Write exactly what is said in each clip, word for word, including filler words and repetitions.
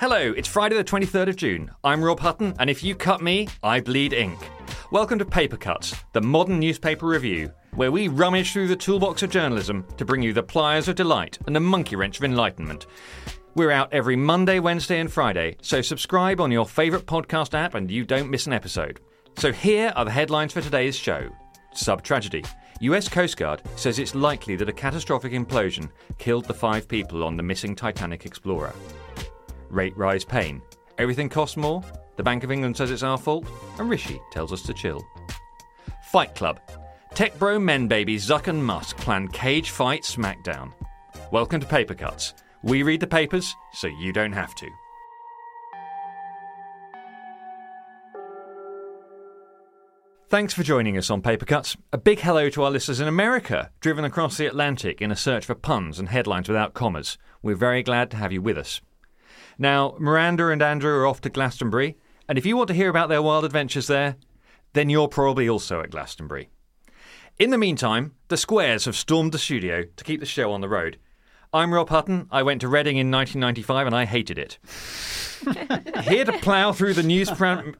Hello, it's Friday the twenty-third of June. I'm Rob Hutton, and if you cut me, I bleed ink. Welcome to Paper Cuts, the modern newspaper review, where we rummage through the toolbox of journalism to bring you the pliers of delight and the monkey wrench of enlightenment. We're out every Monday, Wednesday and Friday, so subscribe on your favourite podcast app and you don't miss an episode. So here are the headlines for today's show. Sub-tragedy. U S Coast Guard says it's likely that a catastrophic implosion killed the five people on the missing Titanic Explorer. Rate rise pain. Everything costs more? The Bank of England says it's our fault? And Rishi tells us to chill. Fight Club. Tech bro men baby Zuck and Musk plan cage fight smackdown. Welcome to Paper Cuts. We read the papers so you don't have to. Thanks for joining us on Paper Cuts. A big hello to our listeners in America, driven across the Atlantic in a search for puns and headlines without commas. We're very glad to have you with us. Now, Miranda and Andrew are off to Glastonbury, and if you want to hear about their wild adventures there, then you're probably also at Glastonbury. In the meantime, the Squares have stormed the studio to keep the show on the road. I'm Rob Hutton. I went to Reading in nineteen ninety-five and I hated it. Here to plough through the newsprint...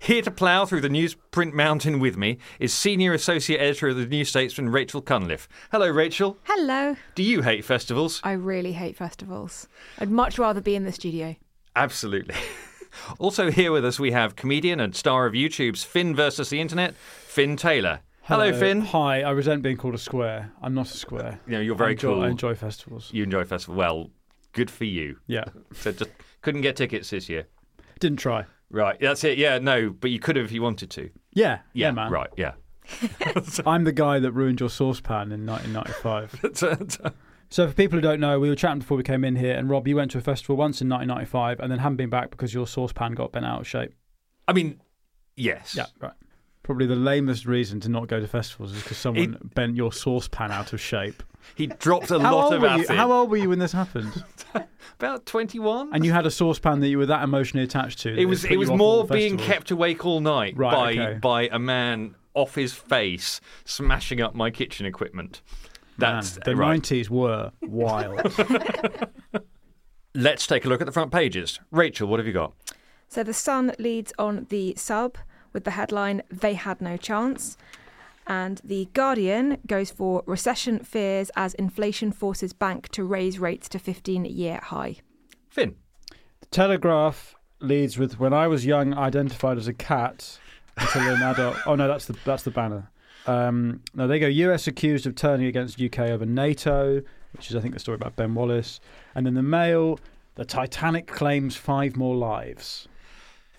Here to plough through the newsprint mountain with me is Senior Associate Editor of the New Statesman, Rachel Cunliffe. Hello, Rachel. Hello. Do you hate festivals? I really hate festivals. I'd much rather be in the studio. Absolutely. Also here with us we have comedian and star of YouTube's Fin versus the Internet, Fin Taylor. Hello, Hello, Finn. Hi, I resent being called a square. I'm not a square. You know, you're very I enjoy, cool. I enjoy festivals. You enjoy festivals. Well, good for you. Yeah. So just couldn't get tickets this year. Didn't try. Right, that's it. Yeah, no, but you could have if you wanted to. Yeah, yeah, yeah man. Right, yeah. I'm the guy that ruined your saucepan in nineteen ninety-five. So for people who don't know, we were chatting before we came in here, and Rob, you went to a festival once in nineteen ninety-five and then haven't been back because your saucepan got bent out of shape. I mean, yes. Yeah, right. Probably the lamest reason to not go to festivals is because someone he, bent your saucepan out of shape. He dropped a how lot of acid. You, how old were you when this happened? About twenty-one. And you had a saucepan that you were that emotionally attached to? It was it was more being kept awake all night right, by okay. by a man off his face smashing up my kitchen equipment. That's man, the right. nineties were wild. Let's take a look at the front pages. Rachel, what have you got? So The Sun leads on the sub with the headline, They Had No Chance. And The Guardian goes for recession fears as inflation forces bank to raise rates to fifteen-year high. Finn. The Telegraph leads with, when I was young, identified as a cat until an adult... Oh, no, that's the that's the banner. Um, no, they go, U S accused of turning against U K over NATO, which is, I think, the story about Ben Wallace. And then The Mail, the Titanic claims five more lives.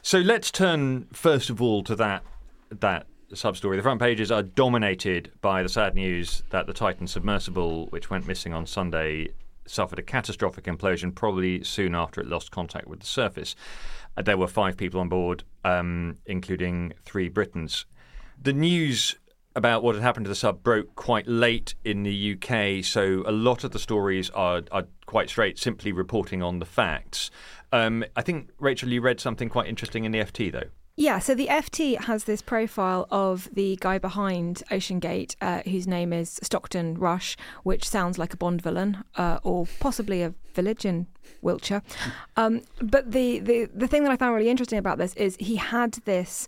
So let's turn, first of all, to that that sub-story. The front pages are dominated by the sad news that the Titan submersible, which went missing on Sunday, suffered a catastrophic implosion probably soon after it lost contact with the surface. There were five people on board, um, including three Britons. The news about what had happened to the sub broke quite late in the U K, so a lot of the stories are, are quite straight, simply reporting on the facts. Um, I think, Rachel, you read something quite interesting in the F T, though. Yeah, so the F T has this profile of the guy behind OceanGate, uh, whose name is Stockton Rush, which sounds like a Bond villain, uh, or possibly a village in Wiltshire. Um, but the, the, the thing that I found really interesting about this is he had this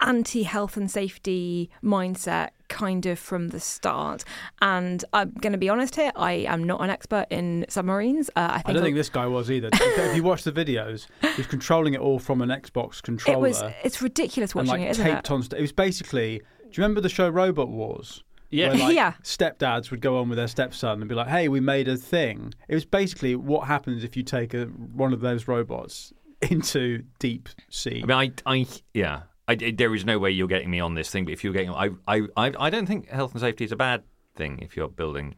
anti-health and safety mindset kind of from the start, and I'm going to be honest here, I am not an expert in submarines. uh, I, think I don't I'll... think this guy was either. If you watch the videos, he's controlling it all from an Xbox controller. It was, it's ridiculous watching and, like, it isn't taped it? On st- it was basically, do you remember the show Robot Wars? Yeah. Where, like, yeah. stepdads would go on with their stepson and be like, hey, we made a thing. It was basically what happens if you take a, one of those robots into deep sea. I mean, I, I yeah I, there is no way you're getting me on this thing, but if you're getting, I, I, I don't think health and safety is a bad thing if you're building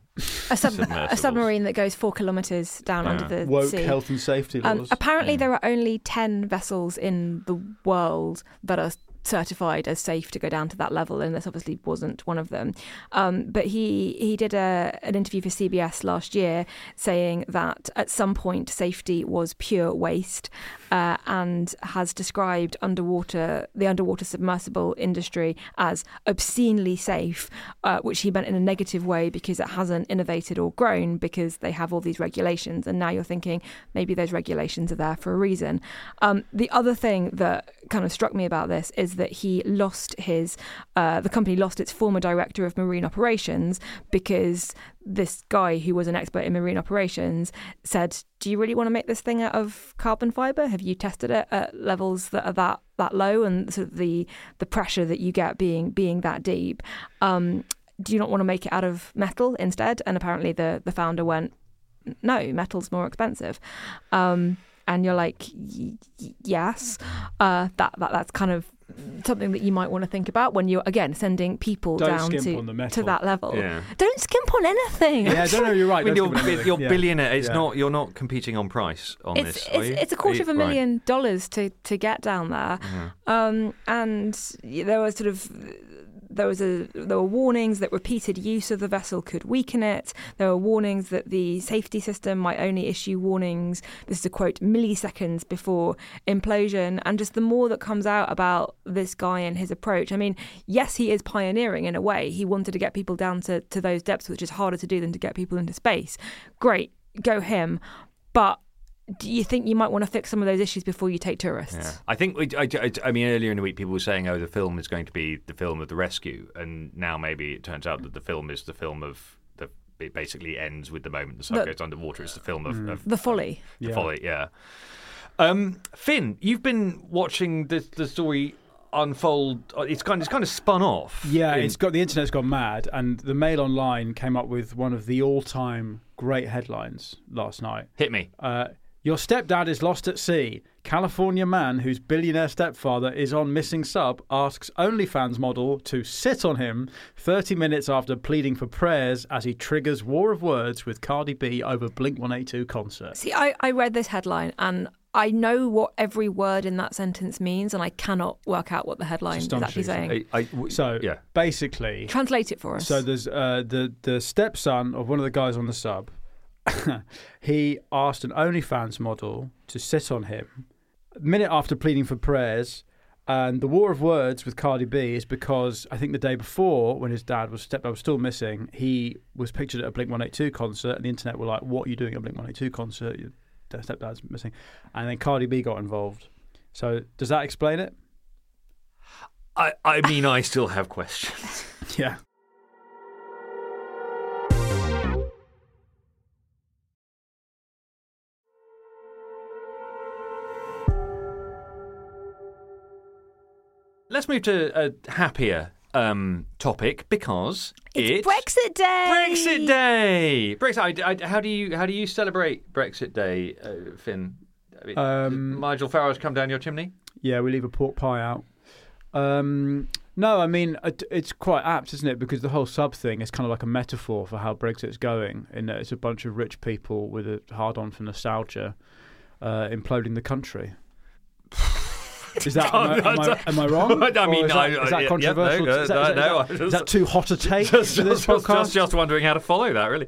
a, sub, a submarine that goes four kilometres down yeah. under the Woke sea. Woke health and safety laws. Um, apparently, yeah. there are only ten vessels in the world that are certified as safe to go down to that level, and this obviously wasn't one of them. Um, but he he did a, an interview for C B S last year saying that at some point safety was pure waste. uh, and has described underwater the underwater submersible industry as obscenely safe, uh, which he meant in a negative way because it hasn't innovated or grown because they have all these regulations. And now you're thinking maybe those regulations are there for a reason. Um, the other thing that kind of struck me about this is that he lost his, uh, the company lost its former director of marine operations because this guy who was an expert in marine operations said, do you really want to make this thing out of carbon fibre? Have you tested it at levels that are that, that low and sort of the the pressure that you get being being that deep? Um, do you not want to make it out of metal instead? And apparently the, the founder went, no, metal's more expensive. Um, and you're like, y- y- yes, uh, that, that that's kind of something that you might want to think about when you're, again, sending people don't down to, to that level. Yeah. Don't skimp on anything. Yeah, don't know, you're right. I mean, you're, you're yeah. billionaire. It's yeah. not, you're not competing on price on it's, this. It's, it's a quarter of a million right. dollars to, to get down there. Yeah. Um, and there was sort of... There was a there were warnings that repeated use of the vessel could weaken it. There were warnings that the safety system might only issue warnings, this is a quote, milliseconds before implosion. And just the more that comes out about this guy and his approach, I mean, yes, he is pioneering in a way. He wanted to get people down to, to those depths, which is harder to do than to get people into space. Great, go him. But do you think you might want to fix some of those issues before you take tourists? Yeah. I think, we, I, I, I mean, earlier in the week people were saying, oh, the film is going to be the film of the rescue. And now maybe it turns out that the film is the film of, the, it basically ends with the moment the sub goes underwater. It's the film of... Mm. of the folly. Of, the yeah. folly, yeah. Um, Finn, you've been watching the, the story unfold. It's kind, it's kind of spun off. Yeah, in... it's got the internet's gone mad. And the Mail Online came up with one of the all-time great headlines last night. Hit me. Uh Your stepdad is lost at sea. California man whose billionaire stepfather is on missing sub asks OnlyFans model to sit on him thirty minutes after pleading for prayers as he triggers war of words with Cardi B over Blink one eighty-two concert. See, I, I read this headline and I know what every word in that sentence means and I cannot work out what the headline is actually saying. I, I, w- so, yeah. basically... Translate it for us. So there's uh, the, the stepson of one of the guys on the sub... He asked an OnlyFans model to sit on him a minute after pleading for prayers. And the war of words with Cardi B is because I think the day before, when his dad was stepdad was still missing, he was pictured at a Blink one eighty-two concert, and the internet were like, "What are you doing at a Blink one eighty-two concert? Your stepdad's missing." And then Cardi B got involved. So does that explain it? I I mean, I still have questions. Yeah. Let's move to a happier um, topic because it's, it's Brexit Day. Brexit Day. Brexit. I, I, how do you how do you celebrate Brexit Day, uh, Finn? I mean, um, Nigel Farage's come down your chimney. Yeah, we leave a pork pie out. Um, no, I mean it's quite apt, isn't it? Because the whole sub thing is kind of like a metaphor for how Brexit's going, in that it's a bunch of rich people with a hard on for nostalgia uh, imploding the country. Is that oh, am, I, am, I, am I wrong? I mean, is that, no, is that controversial? Yeah, no, no, is, that, is, that, no, is, that, just, is that too hot a take? Just, for this just, just, just wondering how to follow that. Really,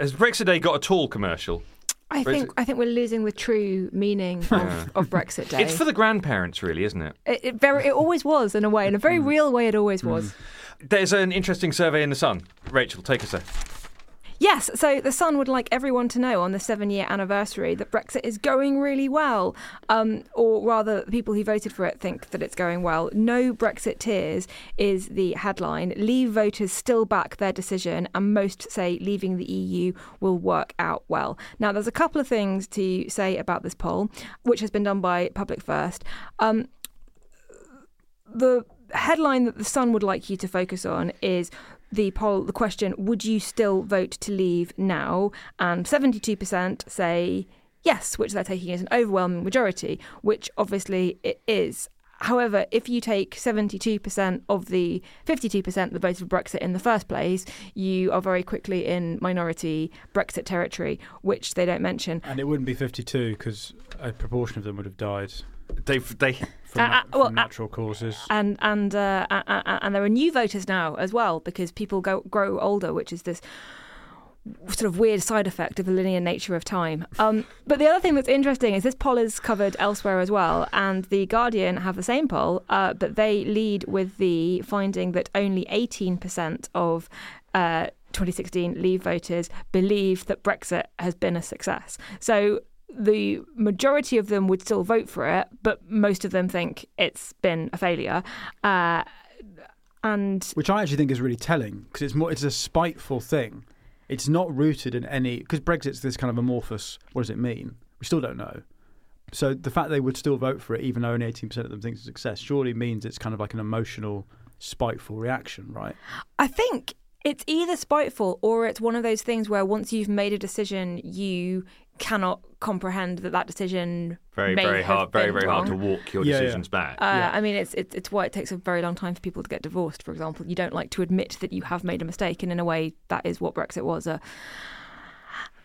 has Brexit Day got a Tool commercial? I Brexit? think I think we're losing the true meaning of, yeah. of Brexit Day. It's for the grandparents, really, isn't it? It, it very, it always was in a way, in a very mm. real way. It always mm. was. There's an interesting survey in the Sun. Rachel, take us there. Yes, so The Sun would like everyone to know on the seven-year anniversary that Brexit is going really well, um, or rather, the people who voted for it think that it's going well. No Brexiteers is the headline. Leave voters still back their decision, and most say leaving the E U will work out well. Now, there's a couple of things to say about this poll, which has been done by Public First. Um, the headline that The Sun would like you to focus on is... The poll, the question, would you still vote to leave now? And seventy-two percent say yes, which they're taking as an overwhelming majority, which obviously it is. However, if you take seventy-two percent of the fifty-two percent that voted for Brexit in the first place, you are very quickly in minority Brexit territory, which they don't mention. And it wouldn't be fifty-two because a proportion of them would have died. They've, they they from, uh, uh, from well, natural uh, causes, and and uh, uh, uh, and there are new voters now as well because people go, grow older, which is this sort of weird side effect of the linear nature of time. Um, but the other thing that's interesting is this poll is covered elsewhere as well, and The Guardian have the same poll, uh, but they lead with the finding that only eighteen percent of uh, twenty sixteen Leave voters believe that Brexit has been a success. So the majority of them would still vote for it, but most of them think it's been a failure. Uh, and Which I actually think is really telling, because it's more, it's a spiteful thing. It's not rooted in any... Because Brexit's this kind of amorphous, what does it mean? We still don't know. So the fact they would still vote for it, even though only eighteen percent of them think it's a success, surely means it's kind of like an emotional, spiteful reaction, right? I think it's either spiteful or it's one of those things where once you've made a decision, you cannot comprehend that that decision very may very have hard very very wrong. hard to walk your yeah, decisions yeah. back. Uh, yeah. I mean, it's, it's it's why it takes a very long time for people to get divorced. For example, you don't like to admit that you have made a mistake, and in a way, that is what Brexit was—a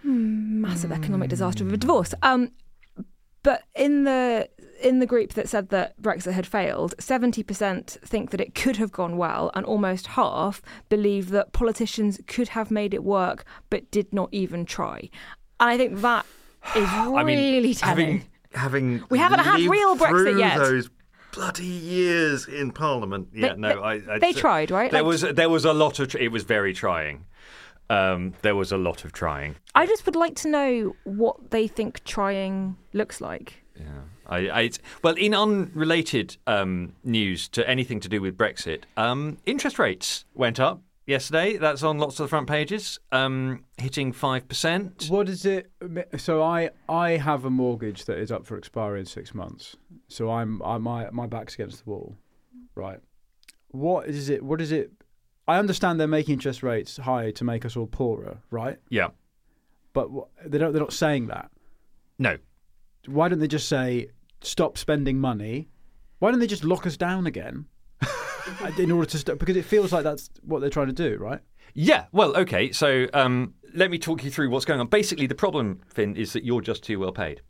massive economic disaster of a divorce. Um, but in the in the group that said that Brexit had failed, seventy percent think that it could have gone well, and almost half believe that politicians could have made it work but did not even try. And I think that is really I mean, telling. Having, having we haven't had real Brexit yet. Those bloody years in Parliament. Yeah, they, no, they, I, I, they so, tried, right? There like, was there was a lot of. It was very trying. Um, there was a lot of trying. I just would like to know what they think trying looks like. Yeah, I, I it's, well, in unrelated um, news to anything to do with Brexit, um, interest rates went up. Yesterday, that's on lots of the front pages, um, hitting five percent. What is it? So I I have a mortgage that is up for expiry in six months. So I'm I my my back's against the wall, right? What is it? What is it? I understand they're making interest rates high to make us all poorer, right? Yeah, but what, they don't. They're not saying that. No. Why don't they just say stop spending money? Why don't they just lock us down again? In order to st- because it feels like that's what they're trying to do, right? Yeah. Well, okay. So um, let me talk you through what's going on. Basically, the problem, Finn, is that you're just too well paid.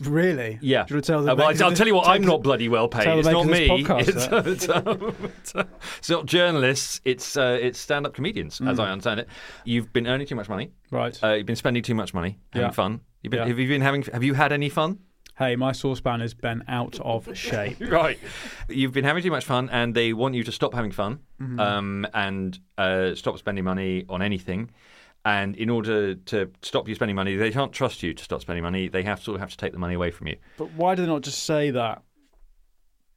Really? Yeah. Do you want to tell them? Uh, well, I'll tell you what. I'm not bloody well paid. It's not me. Podcast, it's, it's, um, it's, uh, it's not journalists. It's uh, it's stand-up comedians, mm. as I understand it. You've been earning too much money, right? Uh, you've been spending too much money. Having yeah. fun. You've been, yeah. Have you been having? Have you had any fun? Hey, my saucepan has been out of shape. Right. You've been having too much fun and they want you to stop having fun mm-hmm. um, and uh, stop spending money on anything. And in order to stop you spending money, they can't trust you to stop spending money. They have sort of have to take the money away from you. But why do they not just say that?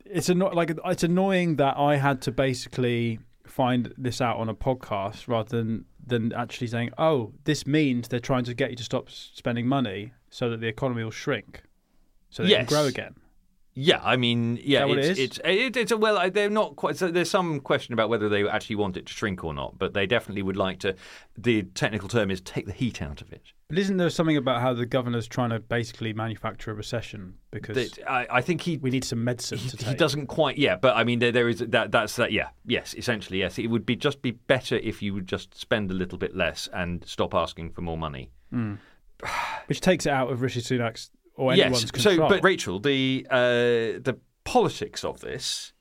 It's anno- like it's annoying that I had to basically find this out on a podcast rather than, than actually saying, oh, this means they're trying to get you to stop spending money so that the economy will shrink. So they yes. can grow again. Yeah, I mean, yeah, it's it it's it, it's a, well, they're not quite. So there's some question about whether they actually want it to shrink or not, but they definitely would like to. The technical term is take the heat out of it. But isn't there something about how the governor's trying to basically manufacture a recession because that, I, I think he we need some medicine he, to take. He doesn't quite, yeah. But I mean, there, there is that. That's that. Yeah, yes, essentially, yes. It would be just be better if you would just spend a little bit less and stop asking for more money, mm. which takes it out of Rishi Sunak's. Or yes, control. So but Rachel, the uh, the politics of this,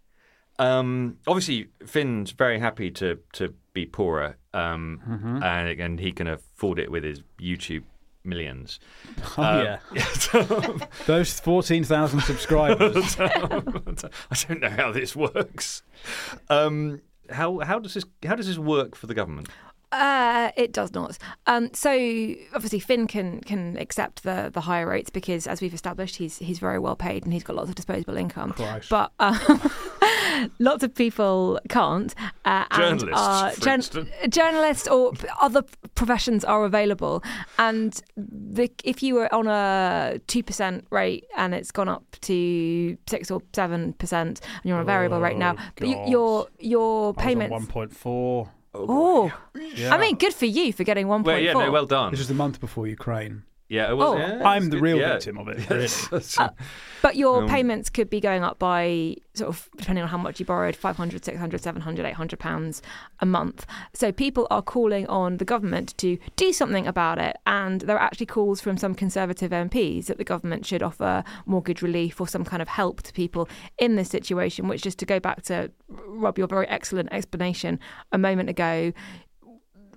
um, obviously Finn's very happy to to be poorer, um, mm-hmm. and and he can afford it with his YouTube millions. Oh um, yeah, those fourteen thousand subscribers. I don't know how this works. Um, how how does this how does this work for the government? Uh, it does not. Um, so obviously Finn can can accept the the higher rates because, as we've established, he's he's very well paid and he's got lots of disposable income. Christ. But um, lots of people can't. Uh, journalists, and are, for gen- journalists or other professions are available. And the, if you were on a two percent rate and it's gone up to six or seven percent, and you're on a variable oh, rate now, but you, your your payments one point four. Oh, oh. Yeah. I mean, good for you for getting one point four. Well, yeah, no, well done. This was the month before Ukraine. Yeah, it was. Oh, yeah, I'm the real yeah. victim of it. Really. uh, but your um, payments could be going up by sort of, depending on how much you borrowed, five hundred, six hundred, seven hundred, eight hundred pounds a month. So people are calling on the government to do something about it. And there are actually calls from some Conservative M Ps that the government should offer mortgage relief or some kind of help to people in this situation, which, just to go back to, Rob, your very excellent explanation a moment ago,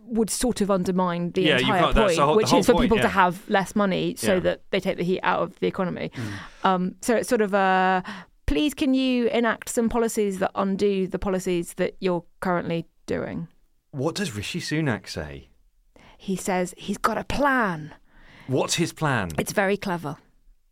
would sort of undermine the yeah, entire point, that's the whole, which the whole is for point, people yeah. to have less money so yeah. that they take the heat out of the economy. Mm. Um, so it's sort of a, please can you enact some policies that undo the policies that you're currently doing? What does Rishi Sunak say? He says he's got a plan. What's his plan? It's very clever.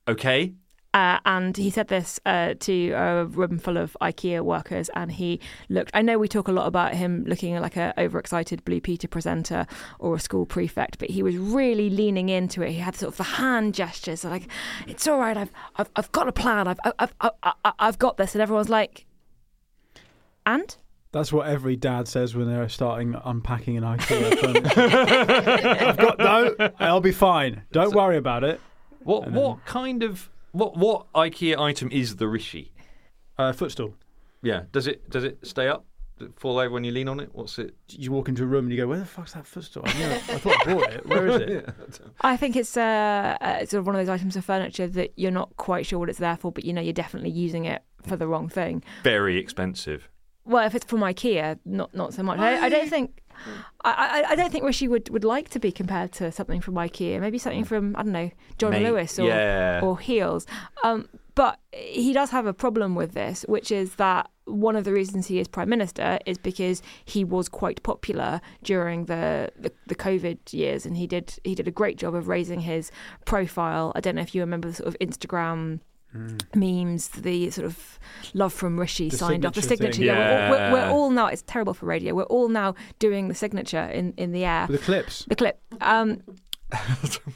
Okay. Uh, and he said this uh, to a room full of IKEA workers, and he looked... I know we talk a lot about him looking like an overexcited Blue Peter presenter or a school prefect, but he was really leaning into it. He had sort of the hand gestures, like, it's all right, I've, I've, I've got a plan, I've, I've, I've, I've got this. And everyone's like, and? That's what every dad says when they're starting unpacking an IKEA. I've got, no, I'll be fine. Don't so, worry about it. What then, What kind of... What what IKEA item is the Rishi? Uh, footstool. Yeah. Does it does it stay up? Does it fall over when you lean on it? What's it? You walk into a room and you go, where the fuck's that footstool? I, know, I thought I bought it. Where is it? Yeah, I think it's uh, uh, sort of one of those items of furniture that you're not quite sure what it's there for, but you know you're definitely using it for the wrong thing. Very expensive. Well, if it's from IKEA, not not so much. I, I don't think I, I don't think Rishi would, would like to be compared to something from IKEA. Maybe something from, I don't know, John Mate. Lewis or yeah. or Heels. Um, but he does have a problem with this, which is that one of the reasons he is Prime Minister is because he was quite popular during the, the, the COVID years, and he did he did a great job of raising his profile. I don't know if you remember the sort of Instagram Mm. memes, the sort of love from Rishi the signed off the signature. Yeah. Yeah, we're, we're, we're all now, it's terrible for radio, we're all now doing the signature in, in the air. The clips. The clip. Um,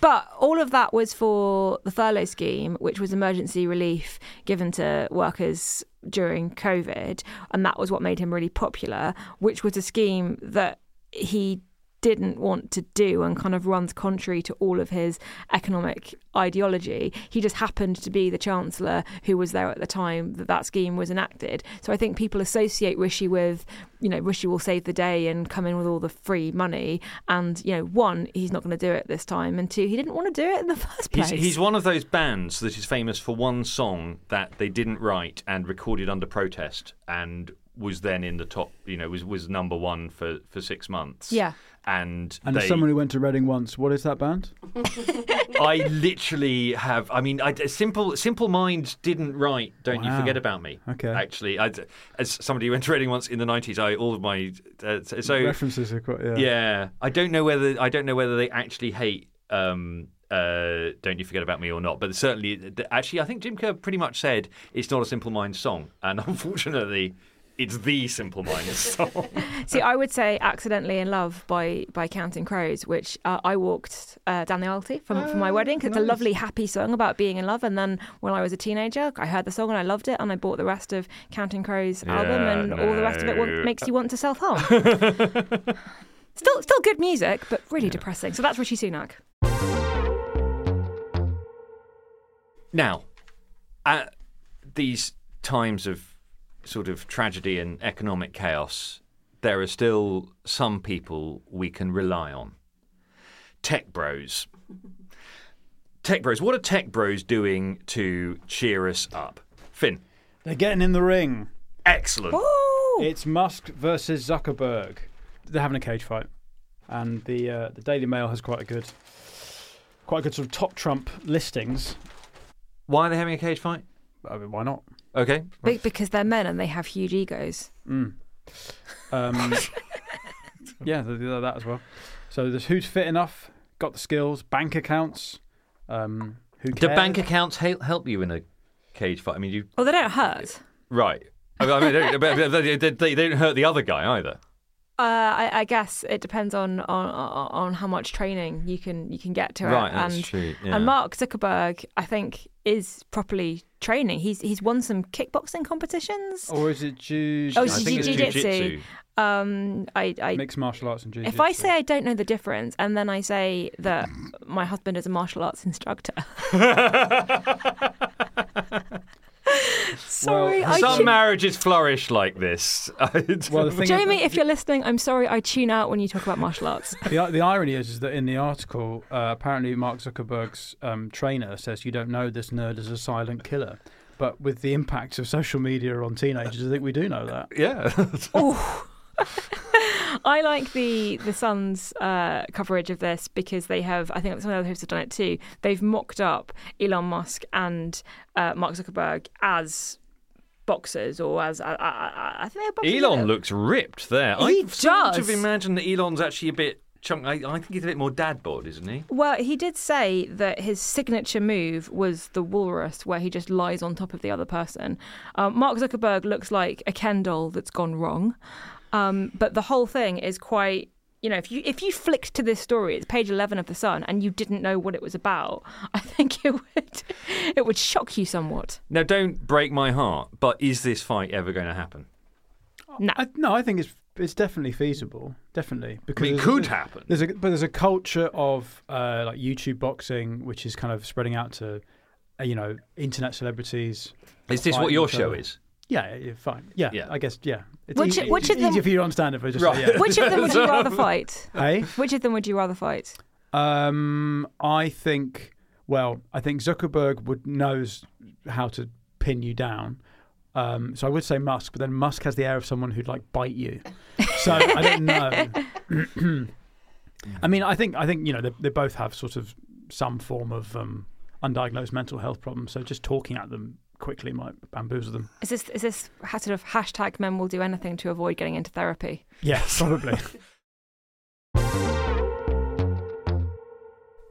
but all of that was for the furlough scheme, which was emergency relief given to workers during COVID. And that was what made him really popular, which was a scheme that he didn't want to do and kind of runs contrary to all of his economic ideology. He just happened to be the Chancellor who was there at the time that that scheme was enacted. So I think people associate Rishi with, you know, Rishi will save the day and come in with all the free money. And, you know, one, he's not going to do it this time. And two, he didn't want to do it in the first place. He's, he's one of those bands that is famous for one song that they didn't write and recorded under protest and was then in the top, you know, was, was number one for, for six months. Yeah. And, and they, someone who went to Reading once, what is that band? I literally have, I mean, I, Simple Simple Minds didn't write Don't wow. You Forget About Me. Okay. Actually, I, as somebody who went to Reading once in the nineties, I all of my... Uh, so references are quite, yeah. Yeah. I don't know whether, I don't know whether they actually hate... Um, Uh, Don't You Forget About Me or not, but certainly actually I think Jim Kerr pretty much said it's not a Simple Minds song, and unfortunately it's the Simple Minds song. See, I would say Accidentally In Love by, by Counting Crows, which uh, I walked uh, down the aisle to from, oh, from my wedding, because nice. It's a lovely happy song about being in love, and then when I was a teenager I heard the song and I loved it, and I bought the rest of Counting Crows album, yeah, and no. all the rest of it makes you want to self-harm. Still, still good music, but really yeah. depressing. So that's Rishi Sunak. Now, at these times of sort of tragedy and economic chaos, there are still some people we can rely on. Tech bros. Tech bros. What are tech bros doing to cheer us up? Finn. They're getting in the ring. Excellent. Woo! It's Musk versus Zuckerberg. They're having a cage fight. And the uh, the Daily Mail has quite a good, quite a good sort of top Trump listings. Why are they having a cage fight? I mean, why not? Okay. Be- because they're men and they have huge egos. Mm. Um, yeah, they do that as well. So there's who's fit enough, got the skills, bank accounts. Um, who cares? Do bank accounts ha- help you in a cage fight? I mean, you. Oh, they don't hurt. Right. I mean, they don't, they, they, they don't hurt the other guy either. Uh, I, I guess it depends on, on on how much training you can you can get to it. Right, that's and, true. Yeah. And Mark Zuckerberg, I think, is properly training. He's he's won some kickboxing competitions. Or is it jiu-jitsu? Oh, I think it's jiu-jitsu. Um, I, I mixed martial arts and jiu-jitsu. If I say I don't know the difference, and then I say that my husband is a martial arts instructor. Sorry, well, I some tune- marriages flourish like this. Well, Jamie, if you're listening, I'm sorry I tune out when you talk about martial arts. The, the irony is, is that in the article, uh, apparently Mark Zuckerberg's um, trainer says you don't know this nerd is a silent killer. But with the impacts of social media on teenagers, I think we do know that. Yeah. Oh. I like the the Sun's uh, coverage of this because they have, I think some of the other hosts have done it too, they've mocked up Elon Musk and uh, Mark Zuckerberg as boxers, or as I, I, I think they're boxers. Elon looks ripped there. He I does. sort of imagine that Elon's actually a bit chunk. I, I think he's a bit more dad bod, isn't he? Well, he did say that his signature move was the walrus, where he just lies on top of the other person. Um, Mark Zuckerberg looks like a Ken doll that's gone wrong, um, but the whole thing is quite. You know, if you if you flicked to this story, it's page eleven of the Sun, and you didn't know what it was about, I think it would it would shock you somewhat. Now, don't break my heart, but is this fight ever going to happen? No, I, no, I think it's it's definitely feasible, definitely because I mean, it could happen. There's a, but there's a culture of uh, like YouTube boxing, which is kind of spreading out to uh, you know internet celebrities. Is this what your show is? Yeah, you're fine. Yeah, yeah, I guess, yeah. It's which, easy, which it's them, easier for you to understand if I just right. say, yeah. Which of them would you rather fight? Hey? Which of them would you rather fight? Um, I think, well, I think Zuckerberg would knows how to pin you down. Um, so I would say Musk, but then Musk has the air of someone who'd, like, bite you. So I don't know. I mean, I think, I think you know, they, they both have sort of some form of um, undiagnosed mental health problems. So just talking at them quickly might bamboozle them. Is this is this sort of hashtag men will do anything to avoid getting into therapy? Yes, probably.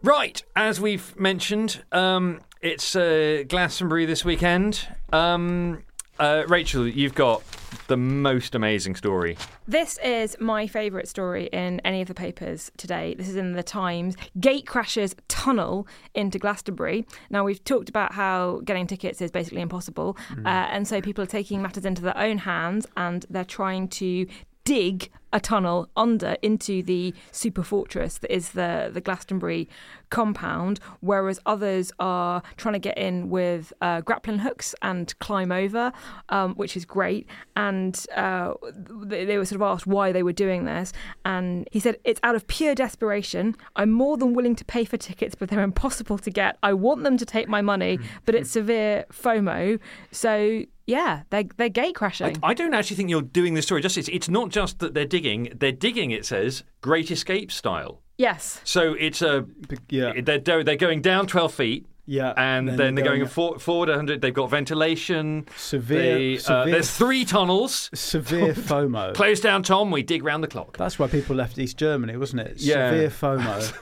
Right, as we've mentioned, um, it's uh, Glastonbury this weekend. Um, uh, Rachel, you've got the most amazing story. This is my favourite story in any of the papers today. This is in The Times. Gate crashes tunnel into Glastonbury. Now, we've talked about how getting tickets is basically impossible. Mm. Uh, and so people are taking matters into their own hands, and they're trying to dig a tunnel under into the super fortress that is the, the Glastonbury compound, whereas others are trying to get in with uh, grappling hooks and climb over, um, which is great. And uh, they, they were sort of asked why they were doing this. And he said, "It's out of pure desperation. I'm more than willing to pay for tickets, but they're impossible to get. I want them to take my money, but it's severe FOMO." So... yeah, they're, they're gate crashing. I, I don't actually think you're doing this story justice. It's not just that they're digging. They're digging, it says, Great Escape style. Yes. So it's a... yeah. They're, they're going down twelve feet. Yeah. And then, then they're going, going for, forward one hundred. They've got ventilation. Severe... They, severe uh, there's three tunnels. Severe FOMO. Close down, Tom. We dig round the clock. That's why people left East Germany, wasn't it? Yeah. Severe FOMO.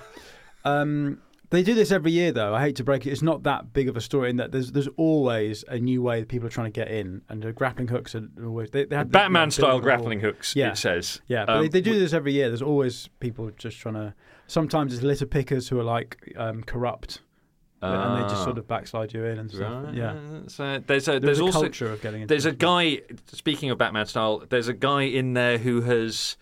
um... They do this every year, though. I hate to break it. It's not that big of a story in that there's there's always a new way that people are trying to get in, and the grappling hooks are always... They, they have Batman-style grappling hooks, yeah. It says. Yeah, but um, they, they do this every year. There's always people just trying to... Sometimes it's litter pickers who are, like, um, corrupt, uh, and they just sort of backslide you in and stuff. Right. Yeah. So there's a, there's there's also, a culture of getting in. There's a guy, speaking of Batman-style, there's a guy in there who has...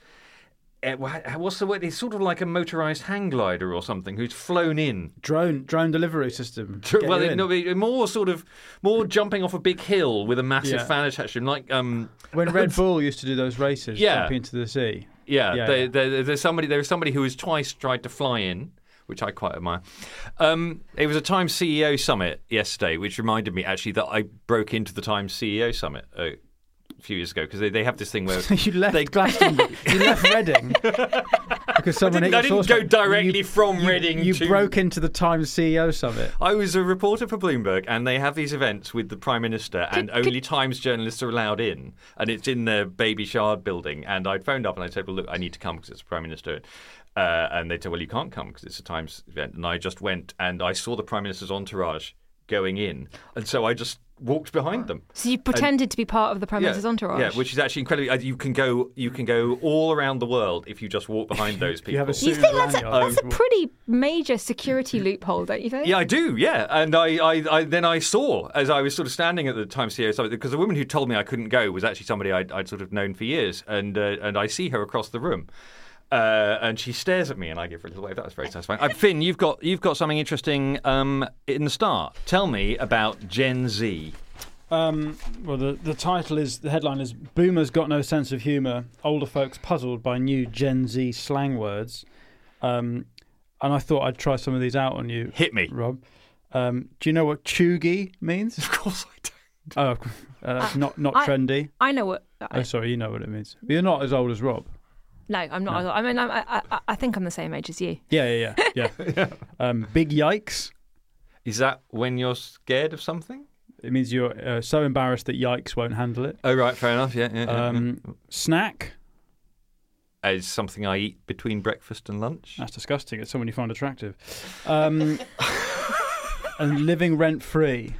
what's the word? It's sort of like a motorised hang glider or something. Who's flown in? Drone, drone delivery system. Get well, it, no, more sort of more jumping off a big hill with a massive yeah. fan attached to him, like um, when Red Bull used to do those races, yeah. jumping into the sea. Yeah, yeah, they, yeah. They, they, there's somebody. There was somebody who has twice tried to fly in, which I quite admire. Um, it was a Times C E O summit yesterday, which reminded me actually that I broke into the Times C E O summit. Uh, few years ago, because they, they have this thing where... you left they... Glastonbury. You left Reading. Because someone I didn't, I didn't go directly you, from you, Reading you to... You broke into the Times C E O summit. I was a reporter for Bloomberg, and they have these events with the Prime Minister, and could, only could... Times journalists are allowed in, and it's in the Baby Shard building. And I phoned up and I said, well, look, I need to come because it's the Prime Minister. Uh, and they said, well, you can't come because it's a Times event. And I just went, and I saw the Prime Minister's entourage going in. And so I just... walked behind them. So you pretended and, to be part of the Prime Minister's yeah, entourage. Yeah, which is actually incredible. You can go, you can go all around the world if you just walk behind those people. you, have a you think that's a, that's a pretty major security loophole, don't you think? Yeah, I do. Yeah, and I, I, I then I saw as I was sort of standing at the Times C E O summit because the woman who told me I couldn't go was actually somebody I'd, I'd sort of known for years, and uh, and I see her across the room, uh, and she stares at me, and I give her a little wave. That was very satisfying. uh, Finn, you've got you've got something interesting um, in the Star. Tell me about Gen Z. Um, well, the, the title is, the headline is, "Boomers got no sense of humour, older folks puzzled by new Gen Z slang words." Um, and I thought I'd try some of these out on you. Hit me. Rob. Um, do you know what choogy means? Of course I don't. Oh, uh, that's uh, not, not I, trendy. I know what... I, oh, sorry, you know what it means. You're not as old as Rob. No, I'm not. No. I mean, I'm, I, I I think I'm the same age as you. Yeah, yeah, yeah. yeah. yeah. Um, big yikes. Is that when you're scared of something? It means you're uh, so embarrassed that yikes won't handle it. Oh, right. Fair enough. Yeah, yeah, um, yeah. Snack. As something I eat between breakfast and lunch. That's disgusting. It's someone you find attractive. Um, and living rent free.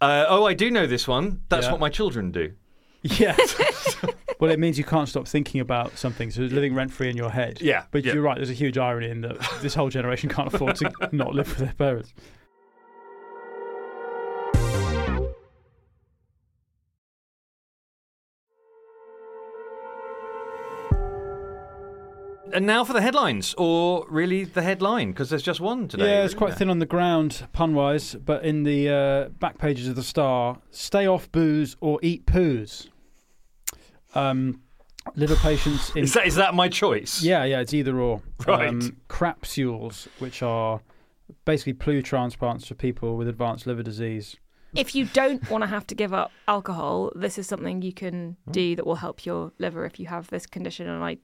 Uh, oh, I do know this one. That's yeah. what my children do. Yeah. Well, it means you can't stop thinking about something. So it's living rent-free in your head. Yeah. But yeah. you're right, there's a huge irony in that this whole generation can't afford to not live with their parents. And now for the headlines, or really the headline, because there's just one today. Yeah, it's quite there? thin on the ground, pun-wise, but in the uh, back pages of The Star, stay off booze or eat poos. Um, liver patients in... is that is that my choice? Yeah, yeah, it's either or. Right. Um, crapsules, which are basically poo transplants for people with advanced liver disease. If you don't want to have to give up alcohol, this is something you can do that will help your liver if you have this condition. And I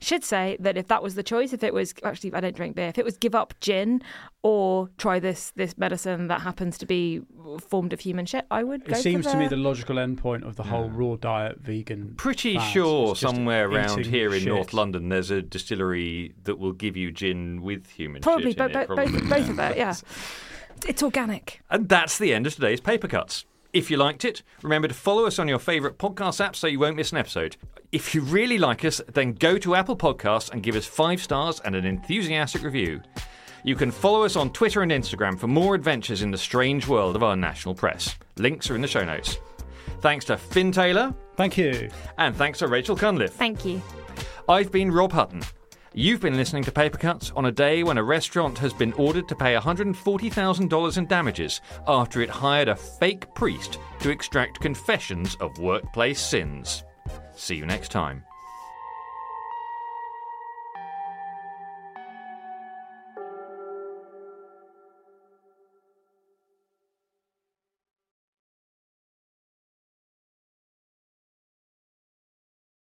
should say that if that was the choice, if it was, actually, I don't drink beer, if it was give up gin or try this this medicine that happens to be formed of human shit, I would go for it. It seems to me the logical endpoint of the whole raw diet vegan. Pretty sure somewhere around here in North London there's a distillery that will give you gin with human shit. Probably, both both of it, yeah. It's organic. And that's the end of today's Paper Cuts. If you liked it, remember to follow us on your favourite podcast app so you won't miss an episode. If you really like us, then go to Apple Podcasts and give us five stars and an enthusiastic review. You can follow us on Twitter and Instagram for more adventures in the strange world of our national press. Links are in the show notes. Thanks to Fin Taylor. Thank you. And thanks to Rachel Cunliffe. Thank you. I've been Rob Hutton. You've been listening to Paper Cuts on a day when a restaurant has been ordered to pay one hundred forty thousand dollars in damages after it hired a fake priest to extract confessions of workplace sins. See you next time.